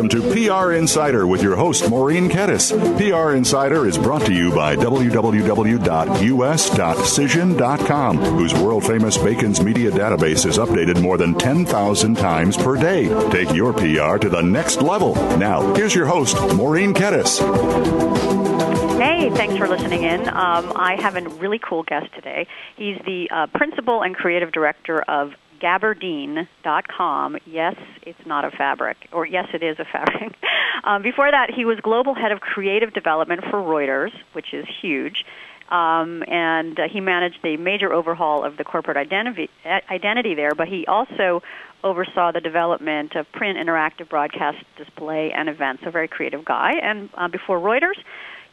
Welcome to PR Insider with your host, Maureen Kedes. PR Insider is brought to you by www.us.cision.com, whose world-famous Bacon's Media Database is updated more than 10,000 times per day. Take your PR to the next level. Now, here's your host, Maureen Kedes. Hey, thanks for listening in. I have a really cool guest today. He's the principal and creative director of Gabardine.com. Yes, it's not a fabric. Or yes, it is a fabric. Before that, he was global head of creative development for Reuters, which is huge. And he managed the major overhaul of the corporate identity there, but he also oversaw the development of print, interactive broadcast, display, and events. A very creative guy. And before Reuters,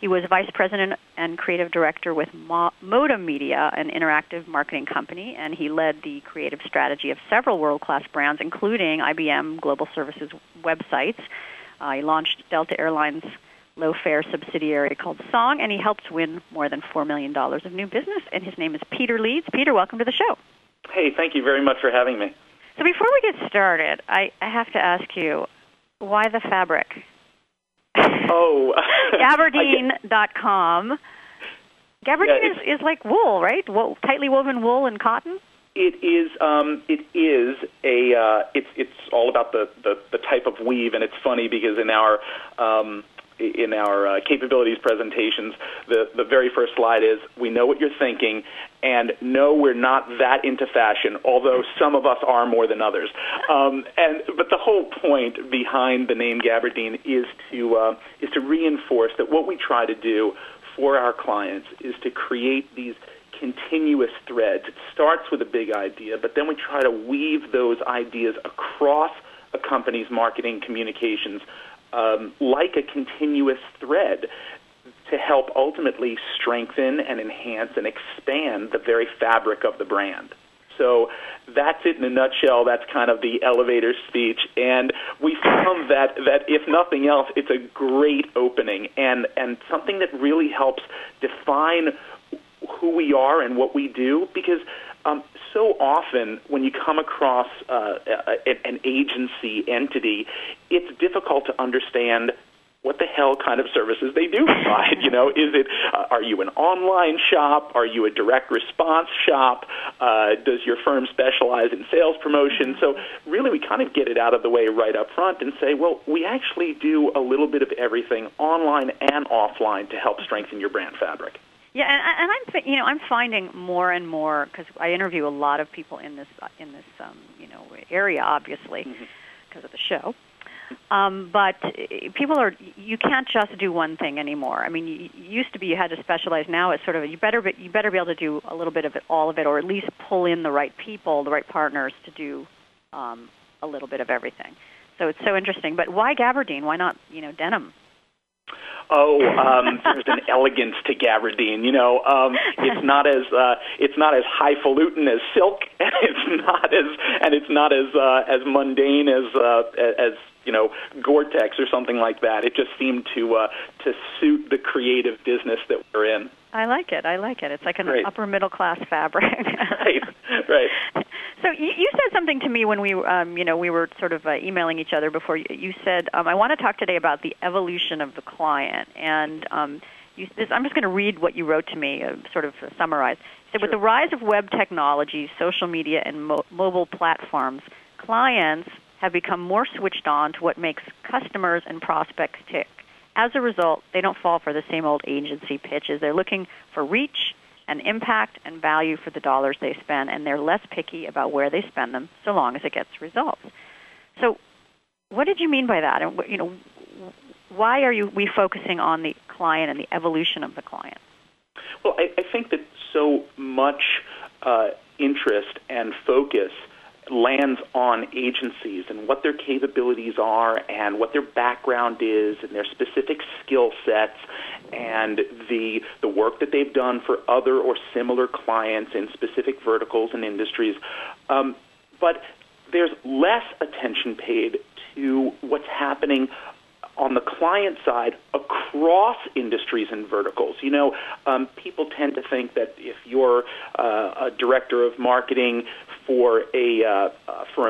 he was vice president and creative director with Moda Media, an interactive marketing company, and he led the creative strategy of several world-class brands, including IBM Global Services websites. He launched Delta Airlines' low-fare subsidiary called Song, and he helped win more than $4 million of new business, and his name is Peter Leeds. Peter, welcome to the show. Hey, thank you very much for having me. So before we get started, I have to ask you, why the fabric? Oh, Gabardine.com. Gabardine is like wool, right? Tightly woven wool and cotton? It's all about the type of weave, and it's funny because in our capabilities presentations, the very first slide is, we know what you're thinking, and no, we're not that into fashion, although some of us are more than others. But the whole point behind the name Gabardine is to reinforce that what we try to do for our clients is to create these continuous threads. It starts with a big idea, but then we try to weave those ideas across a company's marketing communications like a continuous thread to help ultimately strengthen and enhance and expand the very fabric of the brand. So that's it in a nutshell. That's kind of the elevator speech. And we found that if nothing else, it's a great opening and something that really helps define who we are and what we do, because so often when you come across an agency entity, it's difficult to understand what the hell kind of services they do provide. You know, are you an online shop? Are you a direct response shop? Does your firm specialize in sales promotion? So really we kind of get it out of the way right up front and say, well, we actually do a little bit of everything online and offline to help strengthen your brand fabric. Yeah, and I'm finding more and more, because I interview a lot of people in this area, obviously, because of the show. But people you can't just do one thing anymore. I mean, you used to be you had to specialize. Now it's sort of you better be able to do a little bit of it, all of it, or at least pull in the right people, the right partners to do a little bit of everything. So it's so interesting. But why Gabardine? Why not denim? Oh, there's an elegance to Gabardine. It's not as highfalutin as silk, and it's not as mundane as Gore-Tex or something like that. It just seemed to suit the creative business that we're in. I like it. It's like an upper middle class fabric. Right. So you said something to me when we were sort of emailing each other before. You said, I want to talk today about the evolution of the client. And I'm just going to read what you wrote to me, sort of summarize. You said, with the rise of web technology, social media, and mobile platforms, clients have become more switched on to what makes customers and prospects tick. As a result, they don't fall for the same old agency pitches. They're looking for reach and impact and value for the dollars they spend, and they're less picky about where they spend them so long as it gets results. So what did you mean by that? And why are we focusing on the client and the evolution of the client? Well, I think that so much interest and focus lands on agencies and what their capabilities are and what their background is and their specific skill sets and the work that they've done for other or similar clients in specific verticals and industries. But there's less attention paid to what's happening on the client side across industries and verticals. People tend to think that if you're a director of marketing for a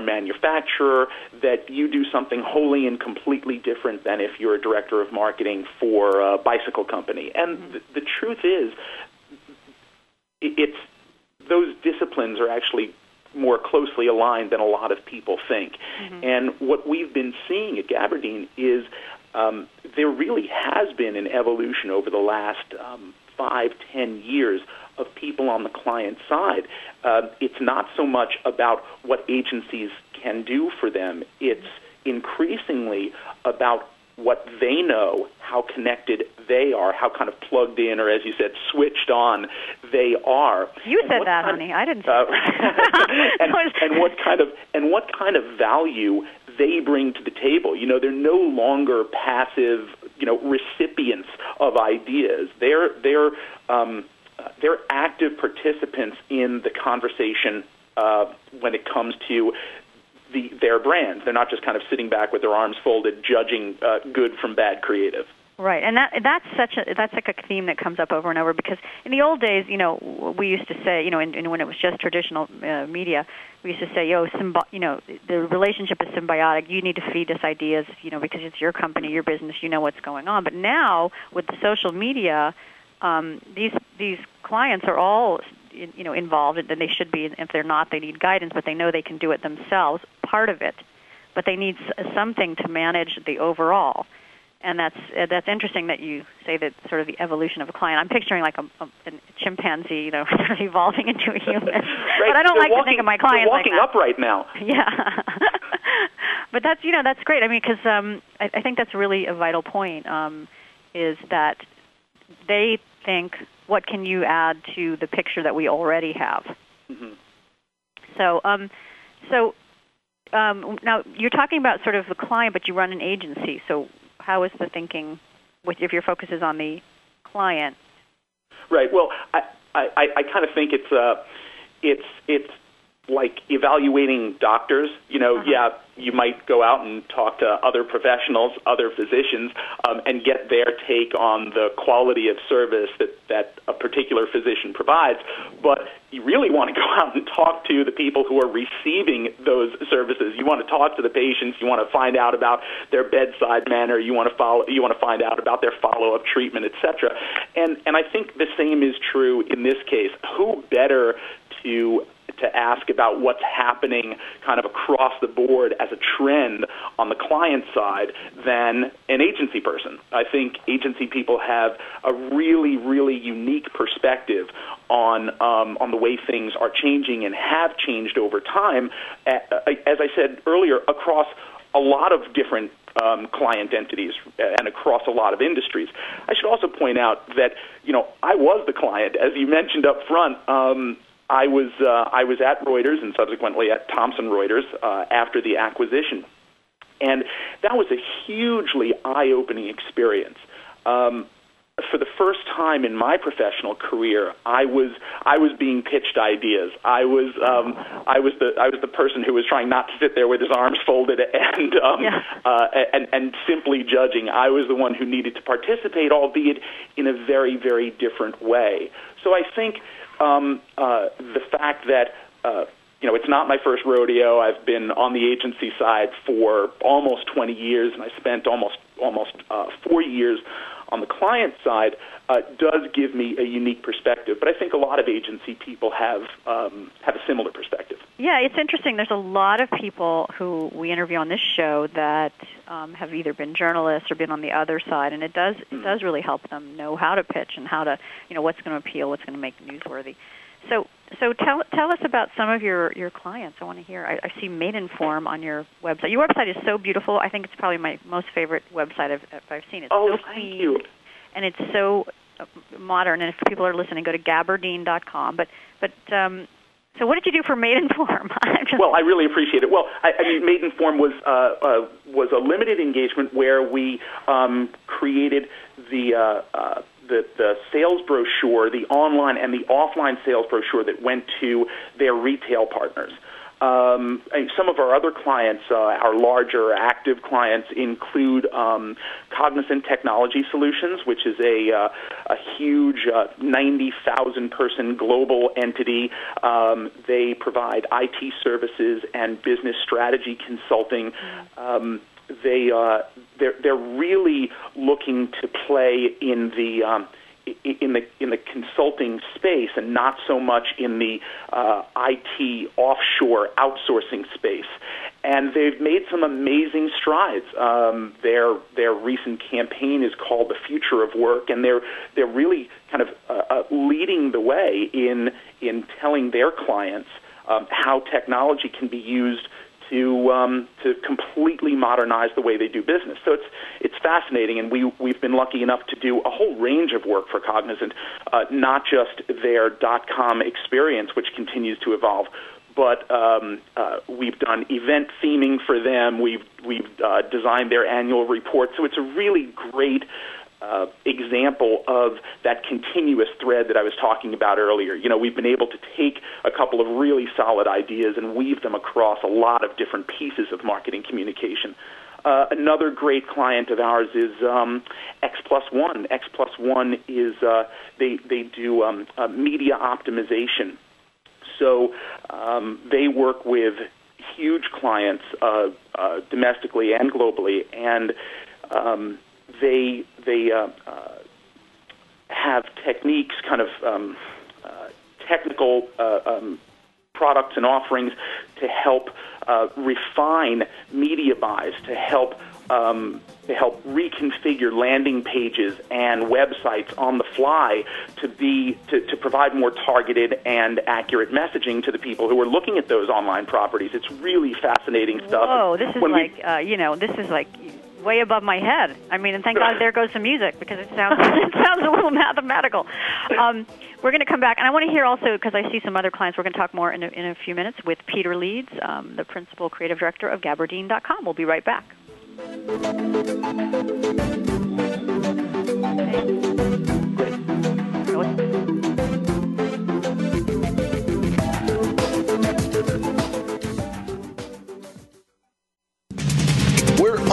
manufacturer, that you do something wholly and completely different than if you're a director of marketing for a bicycle company. And the truth is, it's those disciplines are actually more closely aligned than a lot of people think. Mm-hmm. And what we've been seeing at Gabardine is there really has been an evolution over the last 5-10 years of people on the client side. It's not so much about what agencies can do for them. It's increasingly about what they know, how connected they are, how kind of plugged in, or as you said, switched on they are. You said that, honey. I didn't say that. and what kind of value they bring to the table. You know, they're no longer passive, you know, recipients of ideas. They're active participants in the conversation when it comes to their brands. They're not just kind of sitting back with their arms folded, judging good from bad creative. Right, and that's like a theme that comes up over and over, because in the old days, you know, we used to say, you know, and when it was just traditional media, we used to say, the relationship is symbiotic. You need to feed us ideas, you know, because it's your company, your business, you know what's going on. But now with the social media, these clients are all, you know, involved, and they should be. If they're not, they need guidance, but they know they can do it themselves, part of it. But they need something to manage the overall. And that's interesting that you say that sort of the evolution of a client. I'm picturing like a chimpanzee, you know, sort of evolving into a human. Right. But I don't to think of my clients like that. They're walking upright now. Yeah. But that's, you know, that's great. I mean, because I think that's really a vital point, is that they think, what can you add to the picture that we already have? Mm-hmm. So now you're talking about sort of the client, but you run an agency. So how is the thinking if your focus is on the client? Right. Well, I kind of think it's like evaluating doctors. You know, you might go out and talk to other professionals, other physicians, and get their take on the quality of service that a particular physician provides. But you really want to go out and talk to the people who are receiving those services. You want to talk to the patients. You want to find out about their bedside manner. You want to find out about their follow-up treatment, et cetera. And I think the same is true in this case. Who better to ask about what's happening kind of across the board as a trend on the client side than an agency person? I think agency people have a really, really unique perspective on the way things are changing and have changed over time, as I said earlier, across a lot of different client entities and across a lot of industries. I should also point out that, you know, I was the client, as you mentioned up front. I was at Reuters and subsequently at Thomson Reuters after the acquisition, and that was a hugely eye-opening experience. For the first time in my professional career, I was being pitched ideas. I was the person who was trying not to sit there with his arms folded and simply judging. I was the one who needed to participate, albeit in a very, very different way. So I think the fact that you know, it's not my first rodeo. I've been on the agency side for almost 20 years, and I spent almost 4 years on the client side, does give me a unique perspective. But I think a lot of agency people have a similar perspective. Yeah, it's interesting. There's a lot of people who we interview on this show that have either been journalists or been on the other side, and it does really help them know how to pitch and how to, you know, what's going to appeal, what's going to make newsworthy. So tell us about some of your clients. I want to hear. I see Maidenform on your website. Your website is so beautiful. I think it's probably my most favorite website I've seen. It's so clean. Thank you. And it's so modern. And if people are listening, go to Gabardine.com. So what did you do for Maidenform? Well, I really appreciate it. Well, I mean, Maidenform was a limited engagement where we created the sales brochure, the online and the offline sales brochure that went to their retail partners. And some of our other clients, our larger active clients, include Cognizant Technology Solutions, which is a huge 90,000-person global entity. They provide IT services and business strategy consulting. They're really looking to play in the consulting space and not so much in the IT offshore outsourcing space. And they've made some amazing strides. Their recent campaign is called The Future of Work, and they're really kind of leading the way in telling their clients how technology can be used to completely modernize the way they do business. So it's fascinating, and we've been lucky enough to do a whole range of work for Cognizant, not just their .com experience, which continues to evolve, but we've done event theming for them. We've designed their annual report. So it's a really great example of that continuous thread that I was talking about earlier. You know, we've been able to take a couple of really solid ideas and weave them across a lot of different pieces of marketing communication. Another great client of ours is X Plus One. X Plus One is they do media optimization. So they work with huge clients domestically and globally, and They have techniques, kind of technical products and offerings to help refine media buys, to help reconfigure landing pages and websites on the fly to provide more targeted and accurate messaging to the people who are looking at those online properties. It's really fascinating stuff. Whoa, this is like way above my head. I mean, and thank God there goes the music, because it sounds a little mathematical. We're going to come back, and I want to hear also, because I see some other clients, we're going to talk more in a few minutes with Peter Leeds, the Principal Creative Director of Gabardine.com. We'll be right back. We're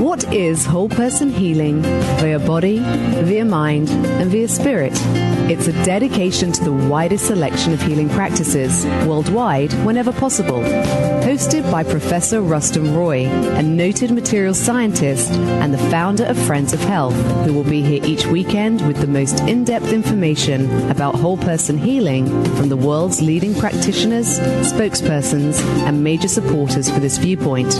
What is whole person healing? Via body, via mind, and via spirit. It's a dedication to the widest selection of healing practices, worldwide, whenever possible. Hosted by Professor Rustam Roy, a noted materials scientist and the founder of Friends of Health, who will be here each weekend with the most in-depth information about whole person healing from the world's leading practitioners, spokespersons, and major supporters for this viewpoint.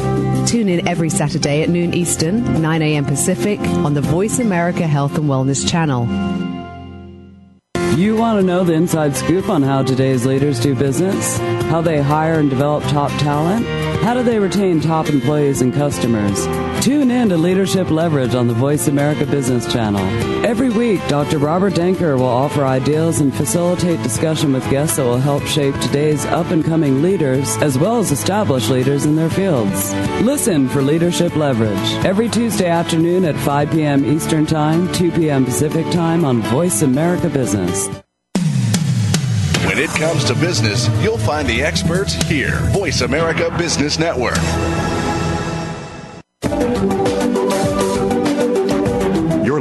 Tune in every Saturday at noon Eastern, 9 a.m. Pacific, on the Voice America Health and Wellness Channel. You want to know the inside scoop on how today's leaders do business? How they hire and develop top talent? How do they retain top employees and customers? Tune in to Leadership Leverage on the Voice America Business Channel. Every week, Dr. Robert Denker will offer ideas and facilitate discussion with guests that will help shape today's up-and-coming leaders, as well as established leaders in their fields. Listen for Leadership Leverage every Tuesday afternoon at 5 p.m. Eastern Time, 2 p.m. Pacific Time on Voice America Business. it comes to business, you'll find the experts here. Voice America Business Network. You're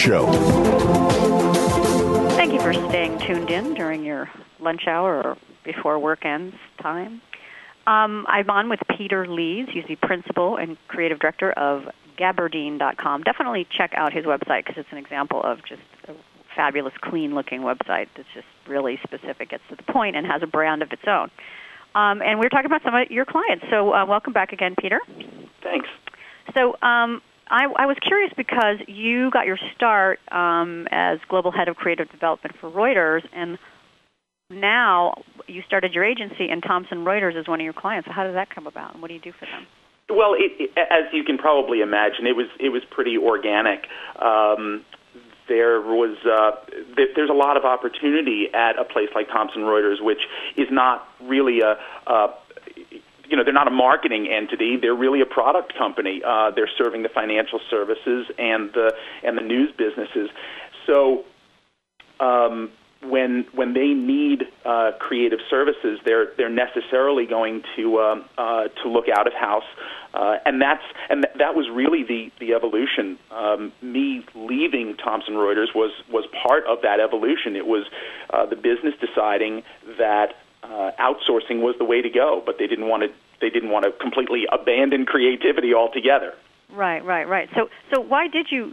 show. Thank you for staying tuned in during your lunch hour or before work ends time. I'm on with Peter Leeds. He's the principal and creative director of Gabardine.com. Definitely check out his website because it's an example of just a fabulous, clean-looking website that's just really specific, gets to the point, and has a brand of its own. And we're talking about some of your clients. So welcome back again, Peter. Thanks. So I was curious because you got your start as global head of creative development for Reuters, and now you started your agency, and Thomson Reuters is one of your clients. So how did that come about, and what do you do for them? Well, as you can probably imagine, it was pretty organic. There's a lot of opportunity at a place like Thomson Reuters, which is not really they're not a marketing entity. They're really a product company. They're serving the financial services and the news businesses. So when they need creative services, they're necessarily going to look out of house, and that was really the evolution. Me leaving Thomson Reuters was part of that evolution. It was the business deciding that outsourcing was the way to go, but they didn't want to completely abandon creativity altogether. Right. So why did you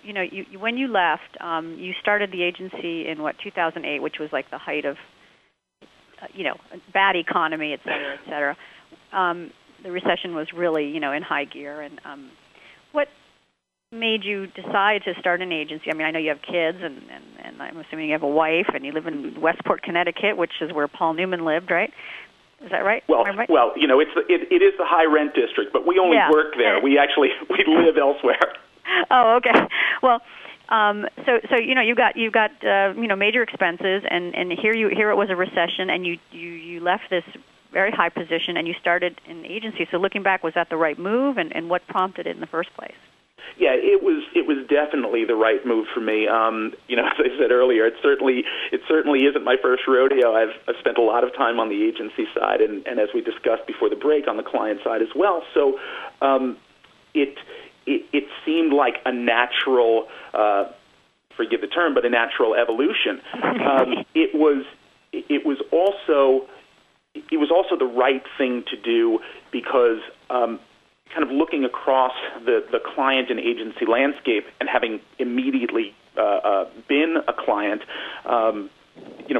when you left, you started the agency in 2008, which was like the height of bad economy, et cetera, et cetera. The recession was really in high gear, and what made you decide to start an agency? I mean, I know you have kids, and I'm assuming you have a wife, and you live in Westport, Connecticut, which is where Paul Newman lived, right? Is that right? Well, it is the high rent district, but we only work there. We live elsewhere. Oh, okay. Well, you've got major expenses, and here it was a recession, and you left this very high position, and you started an agency. So looking back, was that the right move, and what prompted it in the first place? Yeah, it was definitely the right move for me. As I said earlier, it certainly isn't my first rodeo. I've spent a lot of time on the agency side, and as we discussed before the break, on the client side as well. So it seemed like a natural, forgive the term, but a natural evolution. It was also the right thing to do because kind of looking across the client and agency landscape, and having immediately been a client,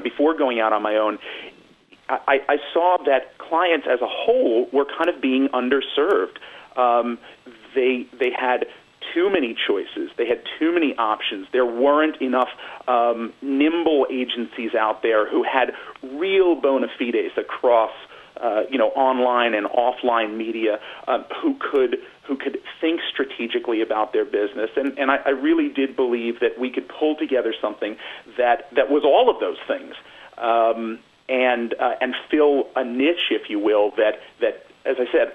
before going out on my own, I saw that clients as a whole were kind of being underserved. They had too many choices. They had too many options. There weren't enough nimble agencies out there who had real bona fides across online and offline media, who could think strategically about their business, and I really did believe that we could pull together something that was all of those things, and fill a niche, if you will, that as I said,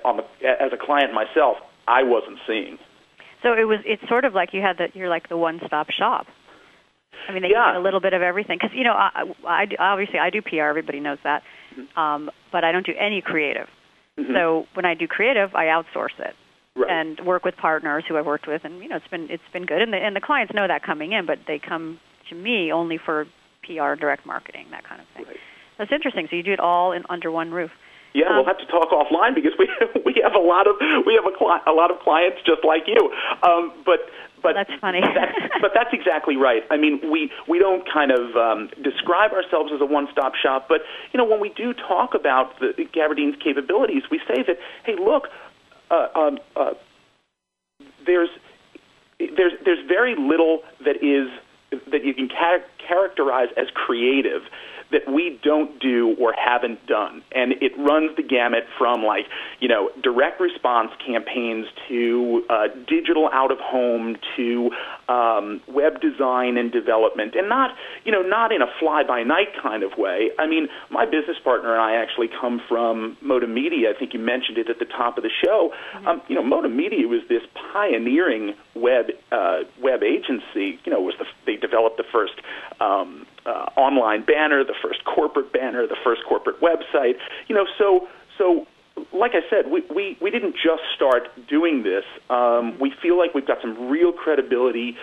as a client myself, I wasn't seeing. So it's sort of like you're like the one-stop shop. I mean, they get a little bit of everything. Because, I do PR. Everybody knows that. But I don't do any creative. Mm-hmm. So when I do creative, I outsource it. Right. And work with partners who I've worked with. And, it's been good. And the clients know that coming in, but they come to me only for PR, direct marketing, that kind of thing. Right. That's interesting. So you do it all under one roof. Yeah, we'll have to talk offline because we have a lot of clients just like you. But that's funny. That's exactly right. I mean, we don't kind of describe ourselves as a one-stop shop, but when we do talk about the Gabardine's capabilities, we say that, hey, look, there's very little that you can characterize as creative that we don't do or haven't done. And it runs the gamut from, like, you know, direct response campaigns to digital out-of-home to web design and development, and not, you know, not in a fly-by-night kind of way. I mean, my business partner and I actually come from Moda Media. I think you mentioned it at the top of the show. Mm-hmm. You know, Moda Media was this pioneering web agency. You know, they developed the first online banner, the first corporate banner, the first corporate website. You know, so like I said, we didn't just start doing this. We feel like we've got some real credibility,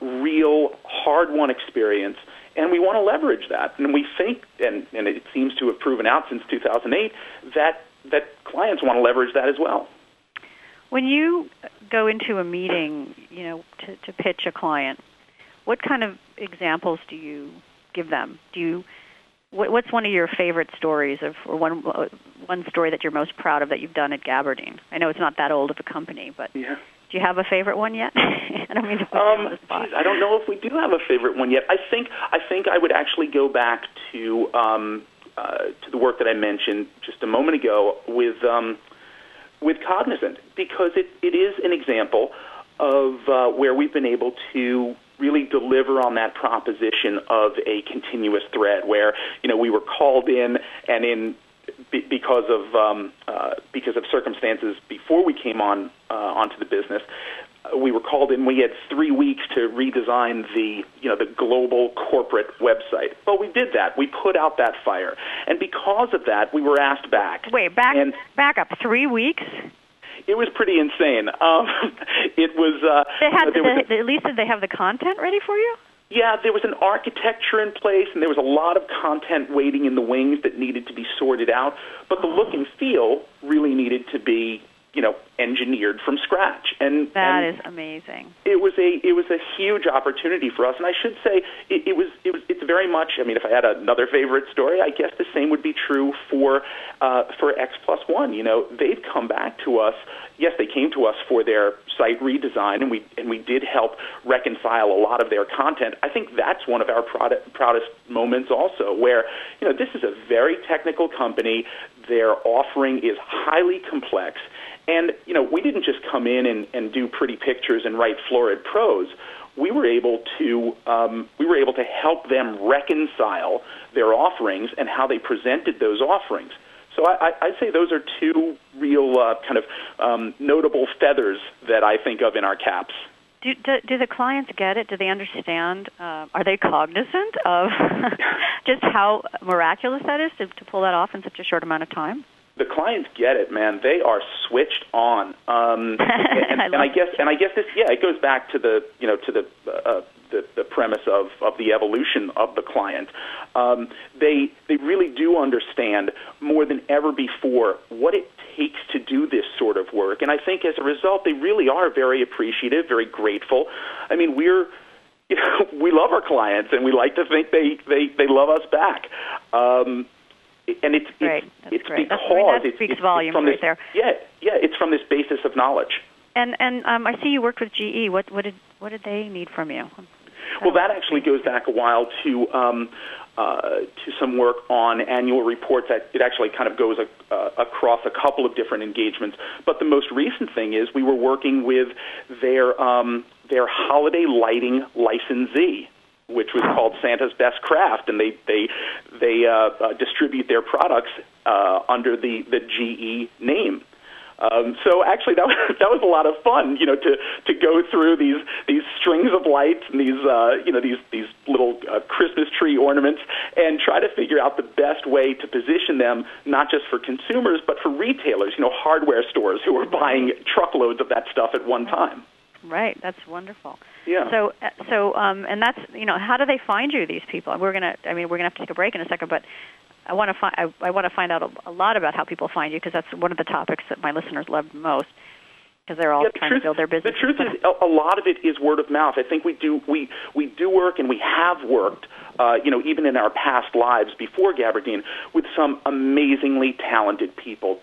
real hard-won experience, and we want to leverage that. And we think, and it seems to have proven out since 2008, that clients want to leverage that as well. When you go into a meeting, you know, to pitch a client, what kind of examples do you give them? What's one of your favorite stories of, or one story that you're most proud of that you've done at Gabardine? I know it's not that old of a company, but yeah. Do you have a favorite one yet? I don't mean to put you on the spot. Geez, I don't know if we do have a favorite one yet. I think I would actually go back to the work that I mentioned just a moment ago with Cognizant, because it is an example of where we've been able to really deliver on that proposition of a continuous thread, where, you know, we were called in and because of circumstances before we came on onto the business. We were called in. We had 3 weeks to redesign the global corporate website. Well, we did that. We put out that fire, and because of that, we were asked back. Wait, back up 3 weeks. It was pretty insane. It was. At least did they have the content ready for you? Yeah, there was an architecture in place, and there was a lot of content waiting in the wings that needed to be sorted out. But the look and feel really needed to be, you know, engineered from scratch. And that is amazing. It was a huge opportunity for us, and I should say it's very much. I mean, if I had another favorite story, I guess the same would be true for X Plus One. You know, they've come back to us. Yes, they came to us for their site redesign, and we did help reconcile a lot of their content. I think that's one of our proudest moments, also, where, you know, this is a very technical company. Their offering is highly complex. And, you know, we didn't just come in and do pretty pictures and write florid prose. We were able to help them reconcile their offerings and how they presented those offerings. So I'd say those are two real notable feathers that I think of in our caps. Do the clients get it? Do they understand? Are they cognizant of just how miraculous that is to pull that off in such a short amount of time? The clients get it, man. They are switched on, and I guess this, yeah, it goes back to the premise of the evolution of the client. They really do understand more than ever before what it takes to do this sort of work, and I think as a result, they really are very appreciative, very grateful. I mean, we love our clients, and we like to think they love us back. And it's great. It's great. Because that speaks volumes right there. Yeah, it's from this basis of knowledge. And I see you worked with GE. What did they need from you? Well, that actually goes back a while to some work on annual reports. It actually kind of goes across a couple of different engagements. But the most recent thing is we were working with their holiday lighting licensee, which was called Santa's Best Craft, and they distribute their products under the GE name. So actually, that was a lot of fun, you know, to go through these strings of lights and these little Christmas tree ornaments and try to figure out the best way to position them, not just for consumers but for retailers, you know, hardware stores who were buying truckloads of that stuff at one time. Right, that's wonderful. Yeah. So, and that's, you know, how do they find you? These people. We're gonna have to take a break in a second, but I want to find out a lot about how people find you, because that's one of the topics that my listeners love most. because they're all trying to build their business. The truth is, a lot of it is word of mouth. I think we do work, and we have worked, even in our past lives before Gabardine, with some amazingly talented people,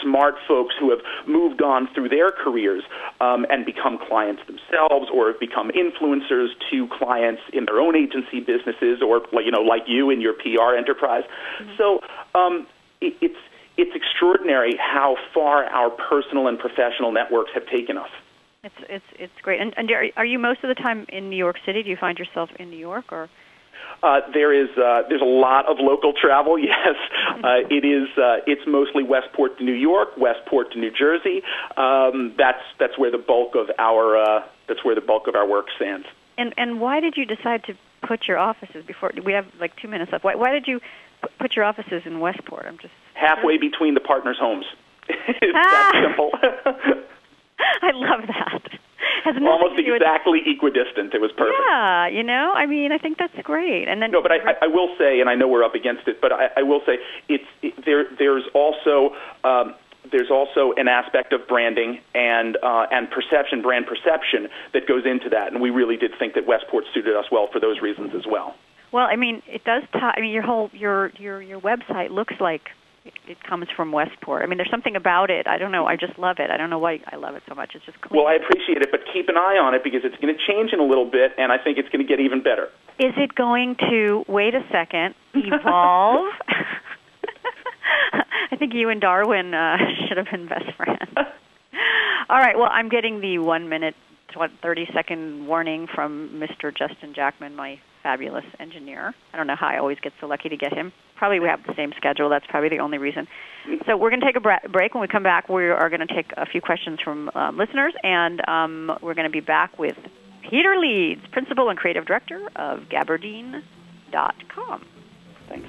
smart folks who have moved on through their careers and become clients themselves, or have become influencers to clients in their own agency businesses, or like you in your PR enterprise. Mm-hmm. So it's extraordinary how far our personal and professional networks have taken us. It's great. And are you most of the time in New York City? Do you find yourself in New York, or? There's a lot of local travel. Yes, it's mostly Westport to New York, Westport to New Jersey. That's where the bulk of our work stands. And why did you decide to put your offices before? We have like 2 minutes left. Why did you put your offices in Westport? I'm just halfway between the partners' homes. It's that simple. I love that. Almost exactly equidistant. It was perfect. Yeah, I mean, I think that's great. And then I will say, and I know we're up against it, but I will say there's also an aspect of branding and perception, brand perception that goes into that, and we really did think that Westport suited us well for those reasons as well. Well, I mean, it does. I mean, your website looks like it comes from Westport. I mean, there's something about it. I don't know. I just love it. I don't know why I love it so much. It's just clean. Well, I appreciate it, but keep an eye on it because it's going to change in a little bit, and I think it's going to get even better. Is it going to, wait a second, evolve? I think you and Darwin should have been best friends. All right. Well, I'm getting the 1 minute, 30-second warning from Mr. Justin Jackman, my fabulous engineer. I don't know how I always get so lucky to get him. Probably we have the same schedule. That's probably the only reason. So we're going to take a break. When we come back, we are going to take a few questions from listeners, and we're going to be back with Peter Leeds, Principal and Creative Director of Gabardine.com. Thanks.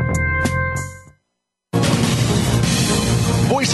Voice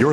You're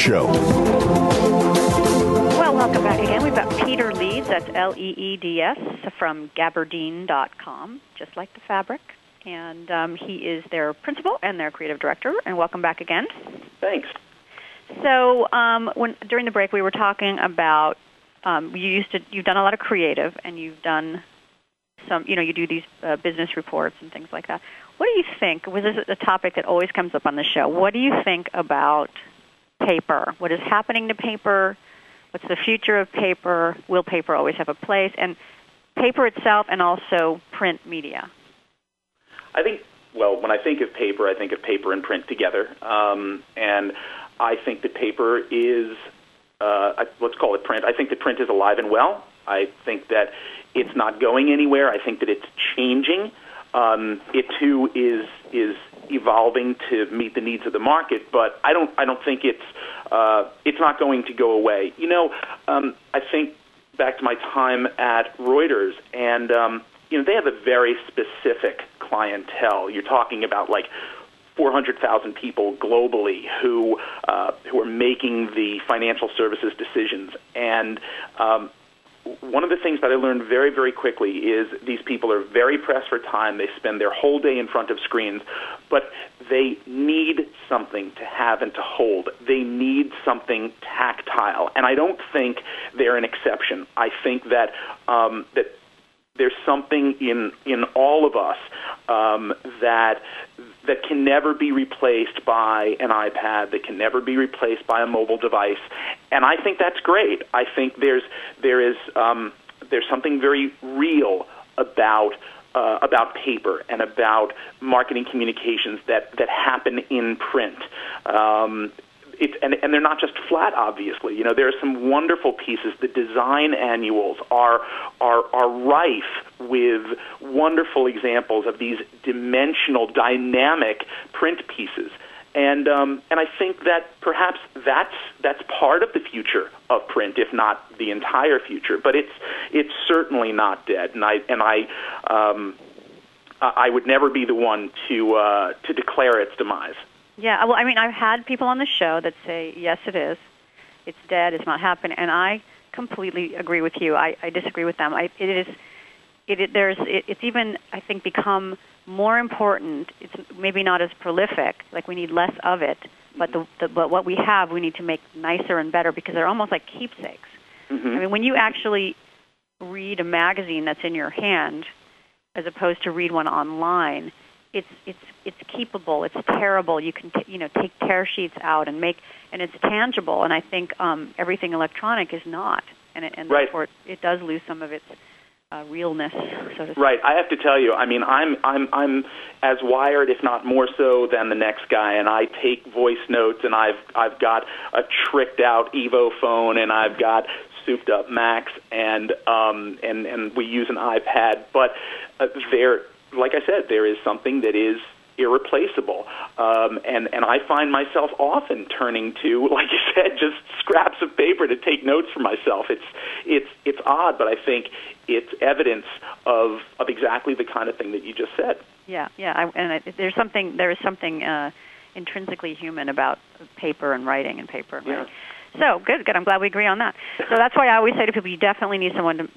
show. Well, welcome back again. We've got Peter Leeds, that's L-E-E-D-S, from Gabardine.com, just like the fabric. And he is their principal and their creative director. And welcome back again. Thanks. So during the break, we were talking about you've done a lot of creative, and you've done some, you do these business reports and things like that. What do you think? Well, this is a topic that always comes up on the show. What do you think about paper? What is happening to paper? What's the future of paper? Will paper always have a place? And paper itself, and also print media. I think, well, when I think of paper, I think of paper and print together. And I think that paper is, let's call it print. I think that print is alive and well. I think that it's not going anywhere. I think that it's changing. It too is evolving to meet the needs of the market, but I don't think it's not going to go away. I think back to my time at Reuters, and they have a very specific clientele. You're talking about like 400,000 people globally who are making the financial services decisions, and one of the things that I learned very, very quickly is these people are very pressed for time. They spend their whole day in front of screens, but they need something to have and to hold. They need something tactile, and I don't think they're an exception. I think that that there's something in all of us that can never be replaced by an iPad, that can never be replaced by a mobile device, and I think that's great. I think there's something very real about paper and about marketing communications that happen in print. And they're not just flat, obviously. There are some wonderful pieces. The design annuals are rife with wonderful examples of these dimensional, dynamic print pieces. And I think that perhaps that's part of the future of print, if not the entire future. But it's certainly not dead. And I would never be the one to declare its demise. Yeah, well, I mean, I've had people on the show that say, yes, it is. It's dead. It's not happening. And I completely agree with you. I disagree with them. It's even, I think, become more important. It's maybe not as prolific. Like, we need less of it. But but what we have, we need to make nicer and better, because they're almost like keepsakes. Mm-hmm. I mean, when you actually read a magazine that's in your hand as opposed to read one online, it's keepable. It's terrible. You can take tear sheets out and make, and it's tangible. And I think everything electronic is not, and right. Therefore it does lose some of its realness, so to speak. Right. I have to tell you, I mean, I'm as wired, if not more so, than the next guy, and I take voice notes, and I've got a tricked out Evo phone, and I've got souped up Macs, and we use an iPad, but they're. Like I said, there is something that is irreplaceable, and I find myself often turning to, like you said, just scraps of paper to take notes for myself. It's odd, but I think it's evidence of exactly the kind of thing that you just said. Yeah, there is something intrinsically human about paper and writing and paper. And writing. Yeah. So good. I'm glad we agree on that. So that's why I always say to people, you definitely need someone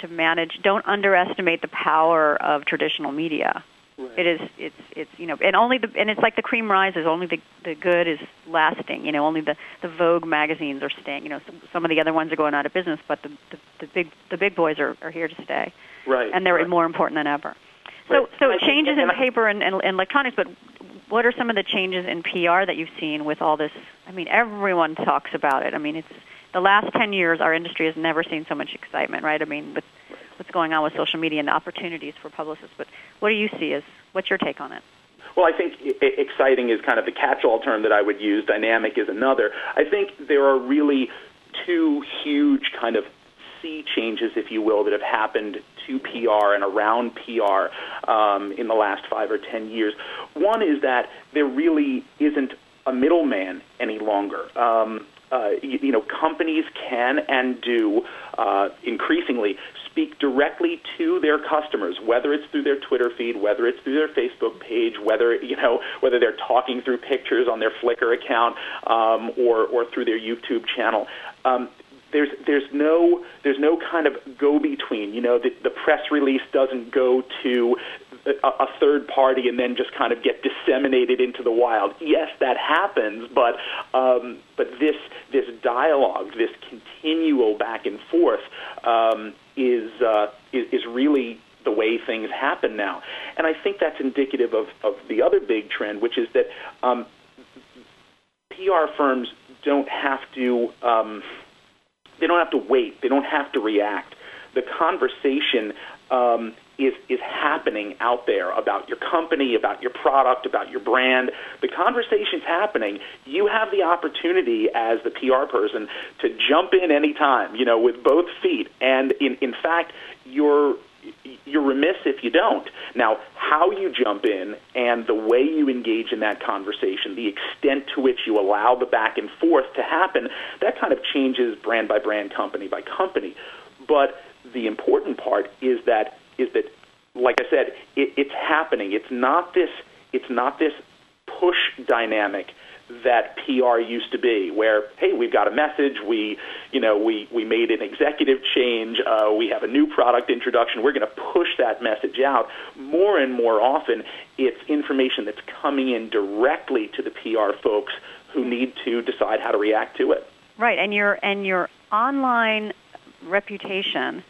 to manage. Don't underestimate the power of traditional media. Right. It's like the cream rises. Only the good is lasting. Only the Vogue magazines are staying. Some of the other ones are going out of business, but the big boys are here to stay. Right. And they're more important than ever. Right. So changes in paper and electronics, but. What are some of the changes in PR that you've seen with all this? I mean, everyone talks about it. I mean, it's the last 10 years, our industry has never seen so much excitement, right? I mean, with what's going on with social media and the opportunities for publicists. But what do you see? What's your take on it? Well, I think exciting is kind of the catch-all term that I would use. Dynamic is another. I think there are really two huge kind of sea changes, if you will, that have happened to PR and around PR in the last 5 or 10 years. One is that there really isn't a middleman any longer. Companies can and do increasingly speak directly to their customers, whether it's through their Twitter feed, whether it's through their Facebook page, whether they're talking through pictures on their Flickr account or through their YouTube channel. There's no kind of go between. You know, the press release doesn't go to a third party and then just kind of get disseminated into the wild. Yes, that happens, but this dialogue, this continual back and forth, is really the way things happen now. And I think that's indicative of the other big trend, which is that PR firms don't have to they don't have to wait. They don't have to react. The conversation is happening out there about your company, about your product, about your brand. The conversation's happening. You have the opportunity as the PR person to jump in anytime, you know, with both feet. And in fact, you're remiss if you don't. Now, how you jump in and the way you engage in that conversation, the extent to which you allow the back and forth to happen, that kind of changes brand by brand, company by company. But the important part is that, like I said, it's happening. It's not this push dynamic that PR used to be, where, hey, we've got a message, we made an executive change, we have a new product introduction, we're going to push that message out. More and more often, it's information that's coming in directly to the PR folks who need to decide how to react to it. Right, and your online reputation,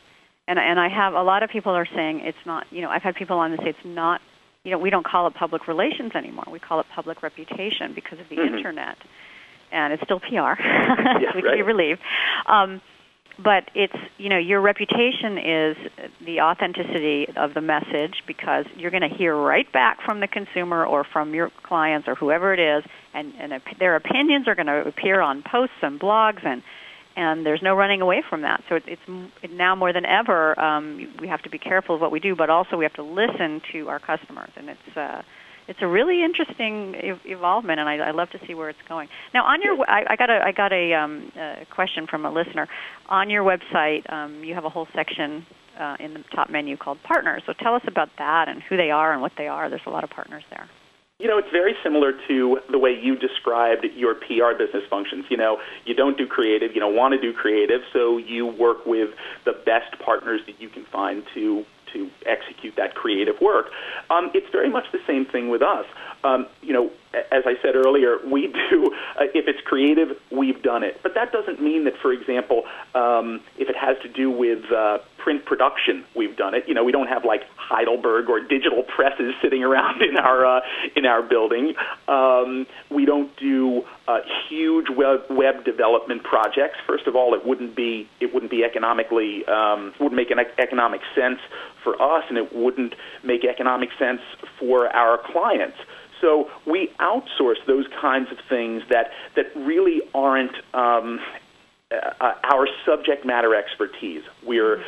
and I have a lot of people are saying it's not, you know, I've had people on that say it's not, you know, we don't call it public relations anymore. We call it public reputation because of the Internet. And it's still PR, which we relieve. But it's, you know, your reputation is the authenticity of the message, because you're going to hear right back from the consumer or from your clients or whoever it is, and their opinions are going to appear on posts and blogs, and there's no running away from that. So it's now more than ever, we have to be careful of what we do, but also we have to listen to our customers. And it's a really interesting evolvement, and I love to see where it's going. Now, on your, I got a question from a listener. On your website, you have a whole section in the top menu called Partners. So tell us about that and who they are and what they are. There's a lot of partners there. You know, it's very similar to the way you described your PR business functions. You know, you don't do creative, you don't want to do creative, so you work with the best partners that you can find to execute that creative work. It's very much the same thing with us. You know, as I said earlier, we do, if it's creative, we've done it. But that doesn't mean that, for example, if it has to do with print production, we've done it. You know, we don't have like Heidelberg or digital presses sitting around in our building. We don't do huge web development projects. First of all, it wouldn't be economically wouldn't make an economic sense for us, and it wouldn't make economic sense for our clients. So we outsource those kinds of things that really aren't our subject matter expertise. We're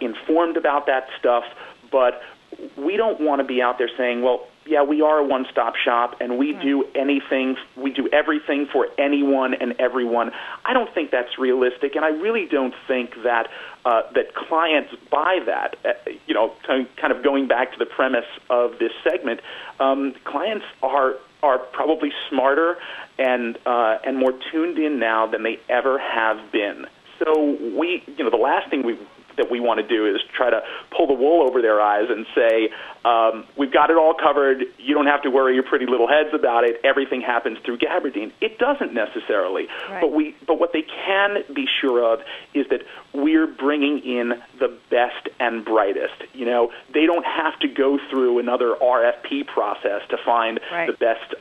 informed about that stuff, but we don't want to be out there saying, well, yeah, we are a one-stop shop, and we do anything, we do everything for anyone and everyone. I don't think that's realistic, and I really don't think that clients buy that. You know, kind of going back to the premise of this segment, clients are probably smarter and more tuned in now than they ever have been. So we, you know, the last thing that we want to do is try to pull the wool over their eyes and say, we've got it all covered, you don't have to worry your pretty little heads about it, everything happens through Gabardine. It doesn't necessarily. Right. But what they can be sure of is that we're bringing in the best and brightest. You know, they don't have to go through another RFP process to find the best,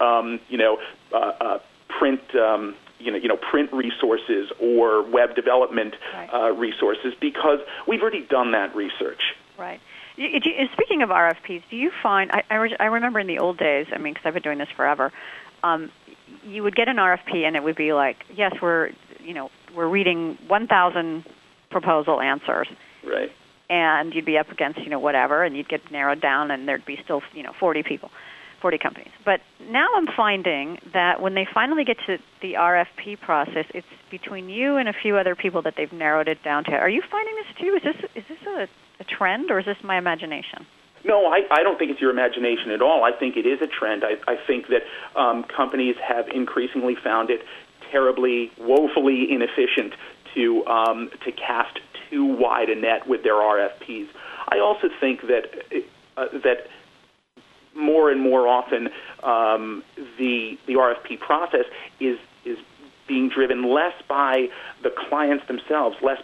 print print resources or web development resources, because we've already done that research. Right. Speaking of RFPs, do you find, I remember in the old days, I mean, because I've been doing this forever, you would get an RFP and it would be like, yes, we're reading 1,000 proposal answers. Right. And you'd be up against, whatever, and you'd get narrowed down and there'd be still, 40 people, 40 companies. But now I'm finding that when they finally get to the RFP process, it's between you and a few other people that they've narrowed it down to. Are you finding this too? Is this a trend, or is this my imagination? No, I don't think it's your imagination at all. I think it is a trend. I think that companies have increasingly found it terribly, woefully inefficient to cast too wide a net with their RFPs. I also think that more and more often the RFP process is being driven less by the clients themselves, less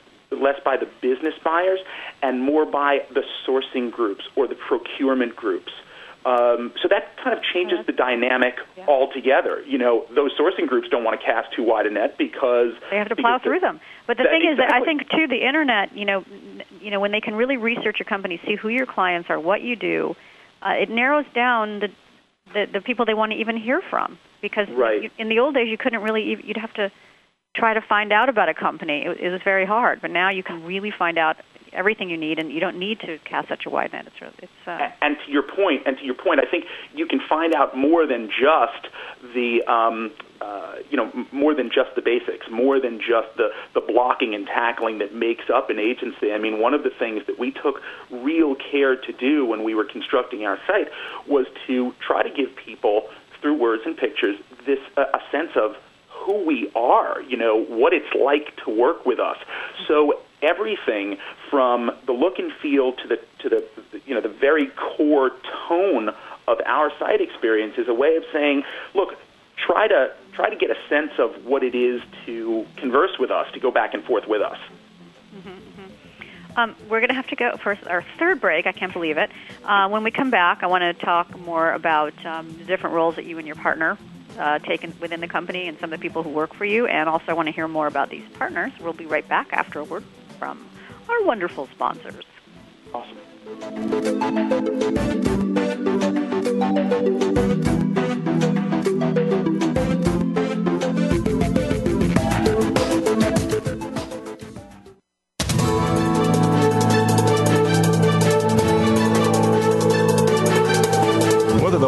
by the business buyers, and more by the sourcing groups or the procurement groups. So that kind of changes the dynamic altogether. Those sourcing groups don't want to cast too wide a net because they have to plow through them. But the thing is that I think too, the internet, when they can really research your company, see who your clients are, what you do, it narrows down the people they want to even hear from. Because in the old days, you couldn't really, you'd have to try to find out about a company. It was very hard, but now you can really find out everything you need, and you don't need to cast such a wide net. And to your point, I think you can find out more than just the more than just the basics, more than just the blocking and tackling that makes up an agency. I mean, one of the things that we took real care to do when we were constructing our site was to try to give people, through words and pictures, this a sense of who we are, what it's like to work with us. So everything from the look and feel to the very core tone of our site experience is a way of saying, look, try to get a sense of what it is to converse with us, to go back and forth with us. We're going to have to go for our third break. I can't believe it. When we come back, I want to talk more about the different roles that you and your partner taken within the company and some of the people who work for you, and also want to hear more about these partners. We'll be right back after a word from our wonderful sponsors. Awesome. The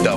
The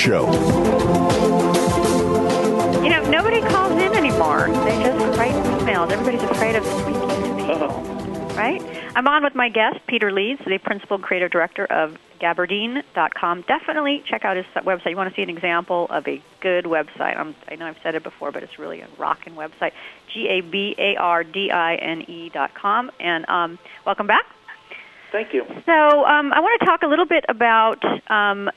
show. You know, nobody calls in anymore. They just write emails. Everybody's afraid of speaking to people, right? I'm on with my guest, Peter Leeds, the Principal Creative Director of Gabardine.com. Definitely check out his website. You want to see an example of a good website. I know I've said it before, but it's really a rockin' website. Gabardine.com. And welcome back. Thank you. So I want to talk a little bit about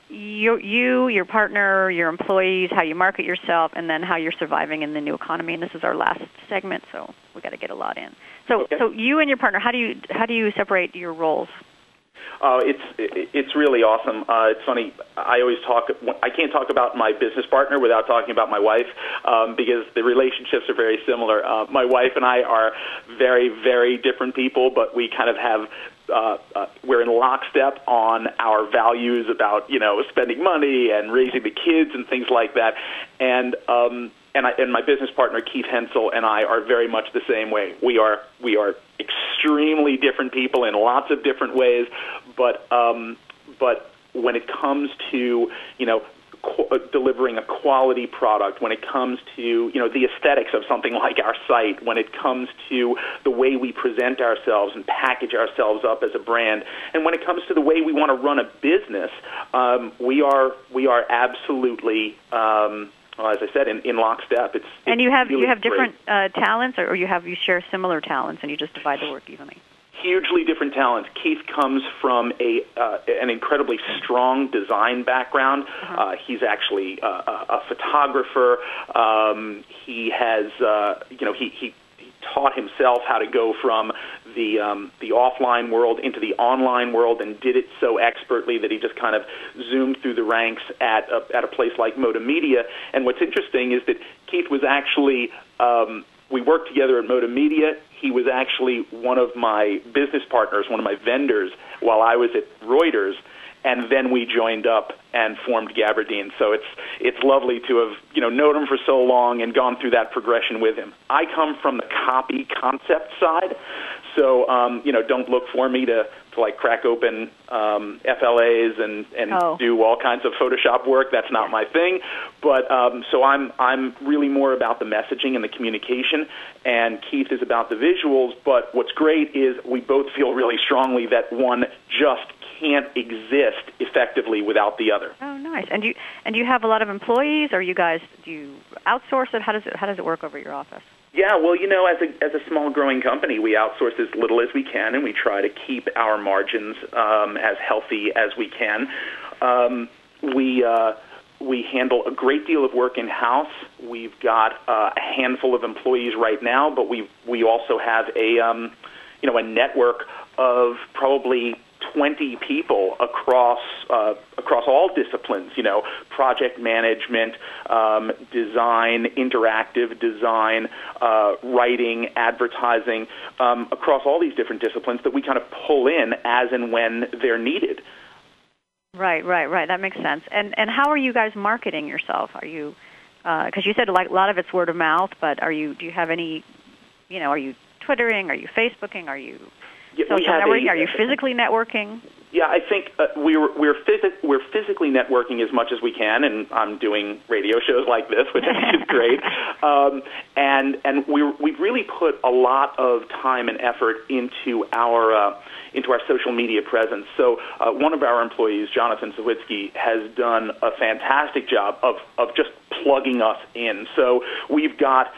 your partner, your employees, how you market yourself, and then how you're surviving in the new economy. And this is our last segment, so we got to get a lot in. So, okay. So you and your partner, how do you separate your roles? It's really awesome. It's funny. I always talk. I can't talk about my business partner without talking about my wife because the relationships are very similar. My wife and I are very, very different people, but we kind of have. We're in lockstep on our values about, you know, spending money and raising the kids and things like that. And my business partner, Keith Hensel, and I are very much the same way. We are extremely different people in lots of different ways, but when it comes to, you know, delivering a quality product, when it comes to, you know, the aesthetics of something like our site, when it comes to the way we present ourselves and package ourselves up as a brand, and when it comes to the way we want to run a business, we are absolutely, as I said, in lockstep. It's and you have different talents, or you share similar talents, and you just divide the work evenly. Hugely different talents. Keith comes from an incredibly strong design background. Uh-huh. He's actually a photographer. He has, he taught himself how to go from the offline world into the online world, and did it so expertly that he just kind of zoomed through the ranks at a place like Moda Media. And what's interesting is that Keith was actually. We worked together at Moda Media. He was actually one of my business partners, one of my vendors, while I was at Reuters, and then we joined up and formed Gabardine. So it's lovely to have, you know, known him for so long and gone through that progression with him. I come from the copy concept side, so don't look for me to like crack open FLAs and do all kinds of Photoshop work. That's not my thing. But so I'm really more about the messaging and the communication, and Keith is about the visuals. But what's great is we both feel really strongly that one just can't exist effectively without the other. Oh, nice. And do you have a lot of employees, or you guys do you outsource it? How does it work over your office? Yeah, well, you know, as a small growing company, we outsource as little as we can, and we try to keep our margins as healthy as we can. We handle a great deal of work in-house. We've got a handful of employees right now, but we also have a network of probably 20 people across all disciplines, you know, project management, design, interactive design, writing, advertising, across all these different disciplines that we kind of pull in as and when they're needed. Right. That makes sense. And how are you guys marketing yourself? Are you, because you said like a lot of it's word of mouth, but do you have any, you know, are you Twittering? Are you Facebooking? Are you physically networking? Yeah, I think we're physically networking as much as we can, and I'm doing radio shows like this, which I think is great. And we've really put a lot of time and effort into our social media presence. So one of our employees, Jonathan Zawitsky, has done a fantastic job of just plugging us in. So we've got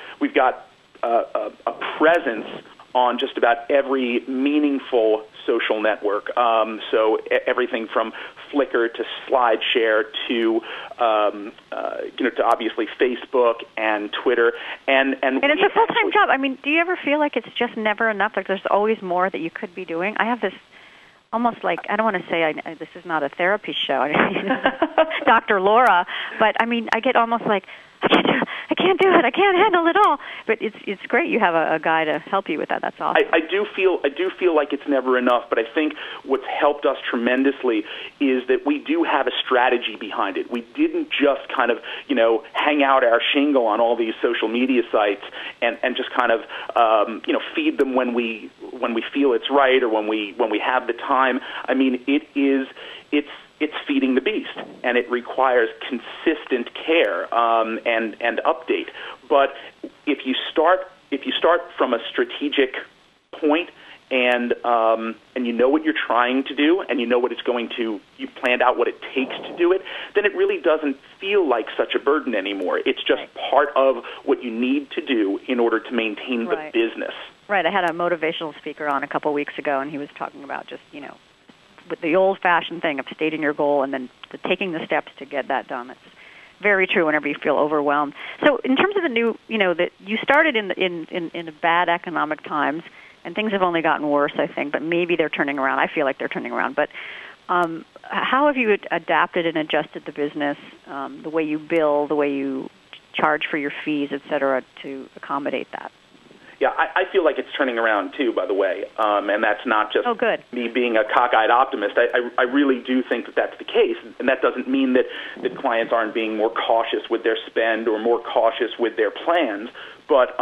a presence on just about every meaningful social network. So everything from Flickr to SlideShare to to obviously Facebook and Twitter, and it's a full-time job. I mean, do you ever feel like it's just never enough? Like there's always more that you could be doing? I have this almost like, I don't want to say this is not a therapy show, I mean, Dr. Laura, but I mean, I get almost like, I can't do it. I can't handle it all. But it's great you have a guy to help you with that. That's awesome. I do feel like it's never enough, but I think what's helped us tremendously is that we do have a strategy behind it. We didn't just kind of, hang out our shingle on all these social media sites and just kind of feed them when we feel it's right or when we have the time. I mean, it's feeding the beast, and it requires consistent care and update. But if you start from a strategic point and you know what you're trying to do, and you know what it's going to, you planned out what it takes to do it, then it really doesn't feel like such a burden anymore. It's just part of what you need to do in order to maintain the business. Right. I had a motivational speaker on a couple weeks ago, and he was talking about just with the old-fashioned thing of stating your goal and then taking the steps to get that done. That's very true whenever you feel overwhelmed. So in terms of the new, that you started in bad economic times, and things have only gotten worse, I think, but maybe they're turning around. I feel like they're turning around. But how have you adapted and adjusted the business, the way you bill, the way you charge for your fees, et cetera, to accommodate that? Yeah, I feel like it's turning around, too, by the way, and that's not just me being a cockeyed optimist. I really do think that that's the case, and that doesn't mean that clients aren't being more cautious with their spend or more cautious with their plans, but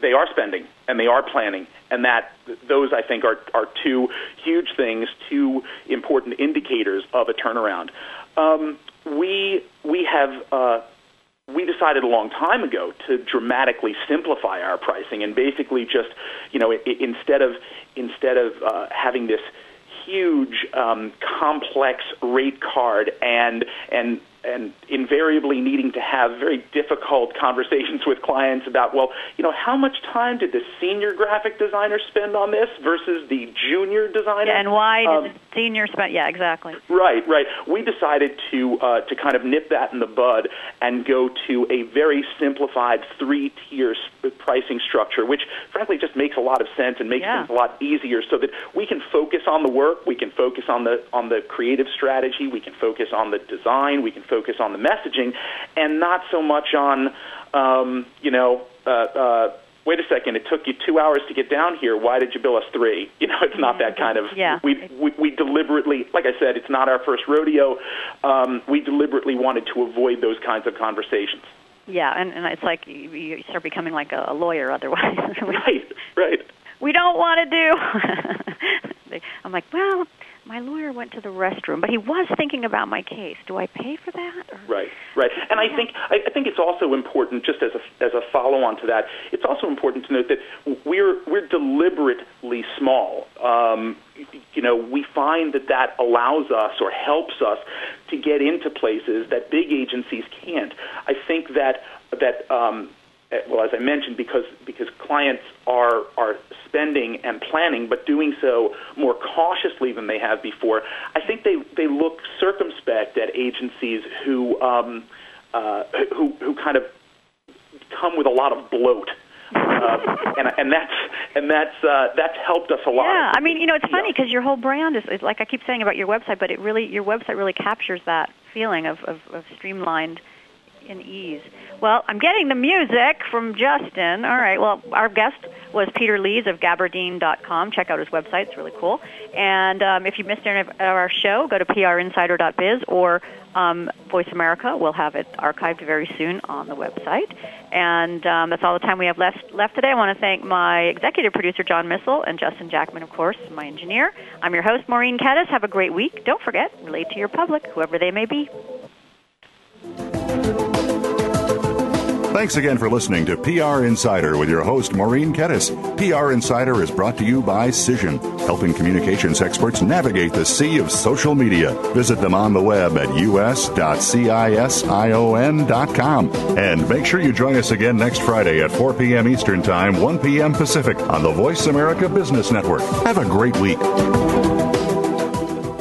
they are spending and they are planning, and that those, I think, are two huge things, two important indicators of a turnaround. We decided a long time ago to dramatically simplify our pricing and basically just, instead of having this huge complex rate card and invariably needing to have very difficult conversations with clients about, how much time did the senior graphic designer spend on this versus the junior designer? Yeah, and why did the senior spend? Yeah, exactly. Right. We decided to kind of nip that in the bud and go to a very simplified three-tier pricing structure, which frankly just makes a lot of sense and makes things a lot easier so that we can focus on the work, we can focus on the creative strategy, we can focus on the design, we can focus on the messaging, and not so much on, wait a second, it took you 2 hours to get down here, why did you bill us 3? It's not that kind of, we deliberately, like I said, it's not our first rodeo, we deliberately wanted to avoid those kinds of conversations. Yeah, and it's like you start becoming like a lawyer otherwise. Right. We don't want to do. I'm like, well, my lawyer went to the restroom, but he was thinking about my case. Do I pay for that? Right. And I think it's also important, just as a follow-on to that, it's also important to note that we're deliberately small. We find that allows us or helps us to get into places that big agencies can't. I think that well, as I mentioned, because clients are spending and planning, but doing so more cautiously than they have before, I think they look circumspect at agencies who kind of come with a lot of bloat, and that's helped us a lot. Yeah, I mean, it's funny because your whole brand is like I keep saying about your website, but your website really captures that feeling of streamlined and ease. Well, I'm getting the music from Justin. All right. Well, our guest was Peter Leeds of Gabardine.com. Check out his website. It's really cool. And if you missed any of our show, go to prinsider.biz or Voice America. We'll have it archived very soon on the website. And that's all the time we have left today. I want to thank my executive producer, John Missel, and Justin Jackman, of course, my engineer. I'm your host, Maureen Kedes. Have a great week. Don't forget, relate to your public, whoever they may be. Thanks again for listening to PR Insider with your host, Maureen Kedes. PR Insider is brought to you by Cision, helping communications experts navigate the sea of social media. Visit them on the web at us.cision.com. And make sure you join us again next Friday at 4 p.m. Eastern Time, 1 p.m. Pacific on the Voice America Business Network. Have a great week.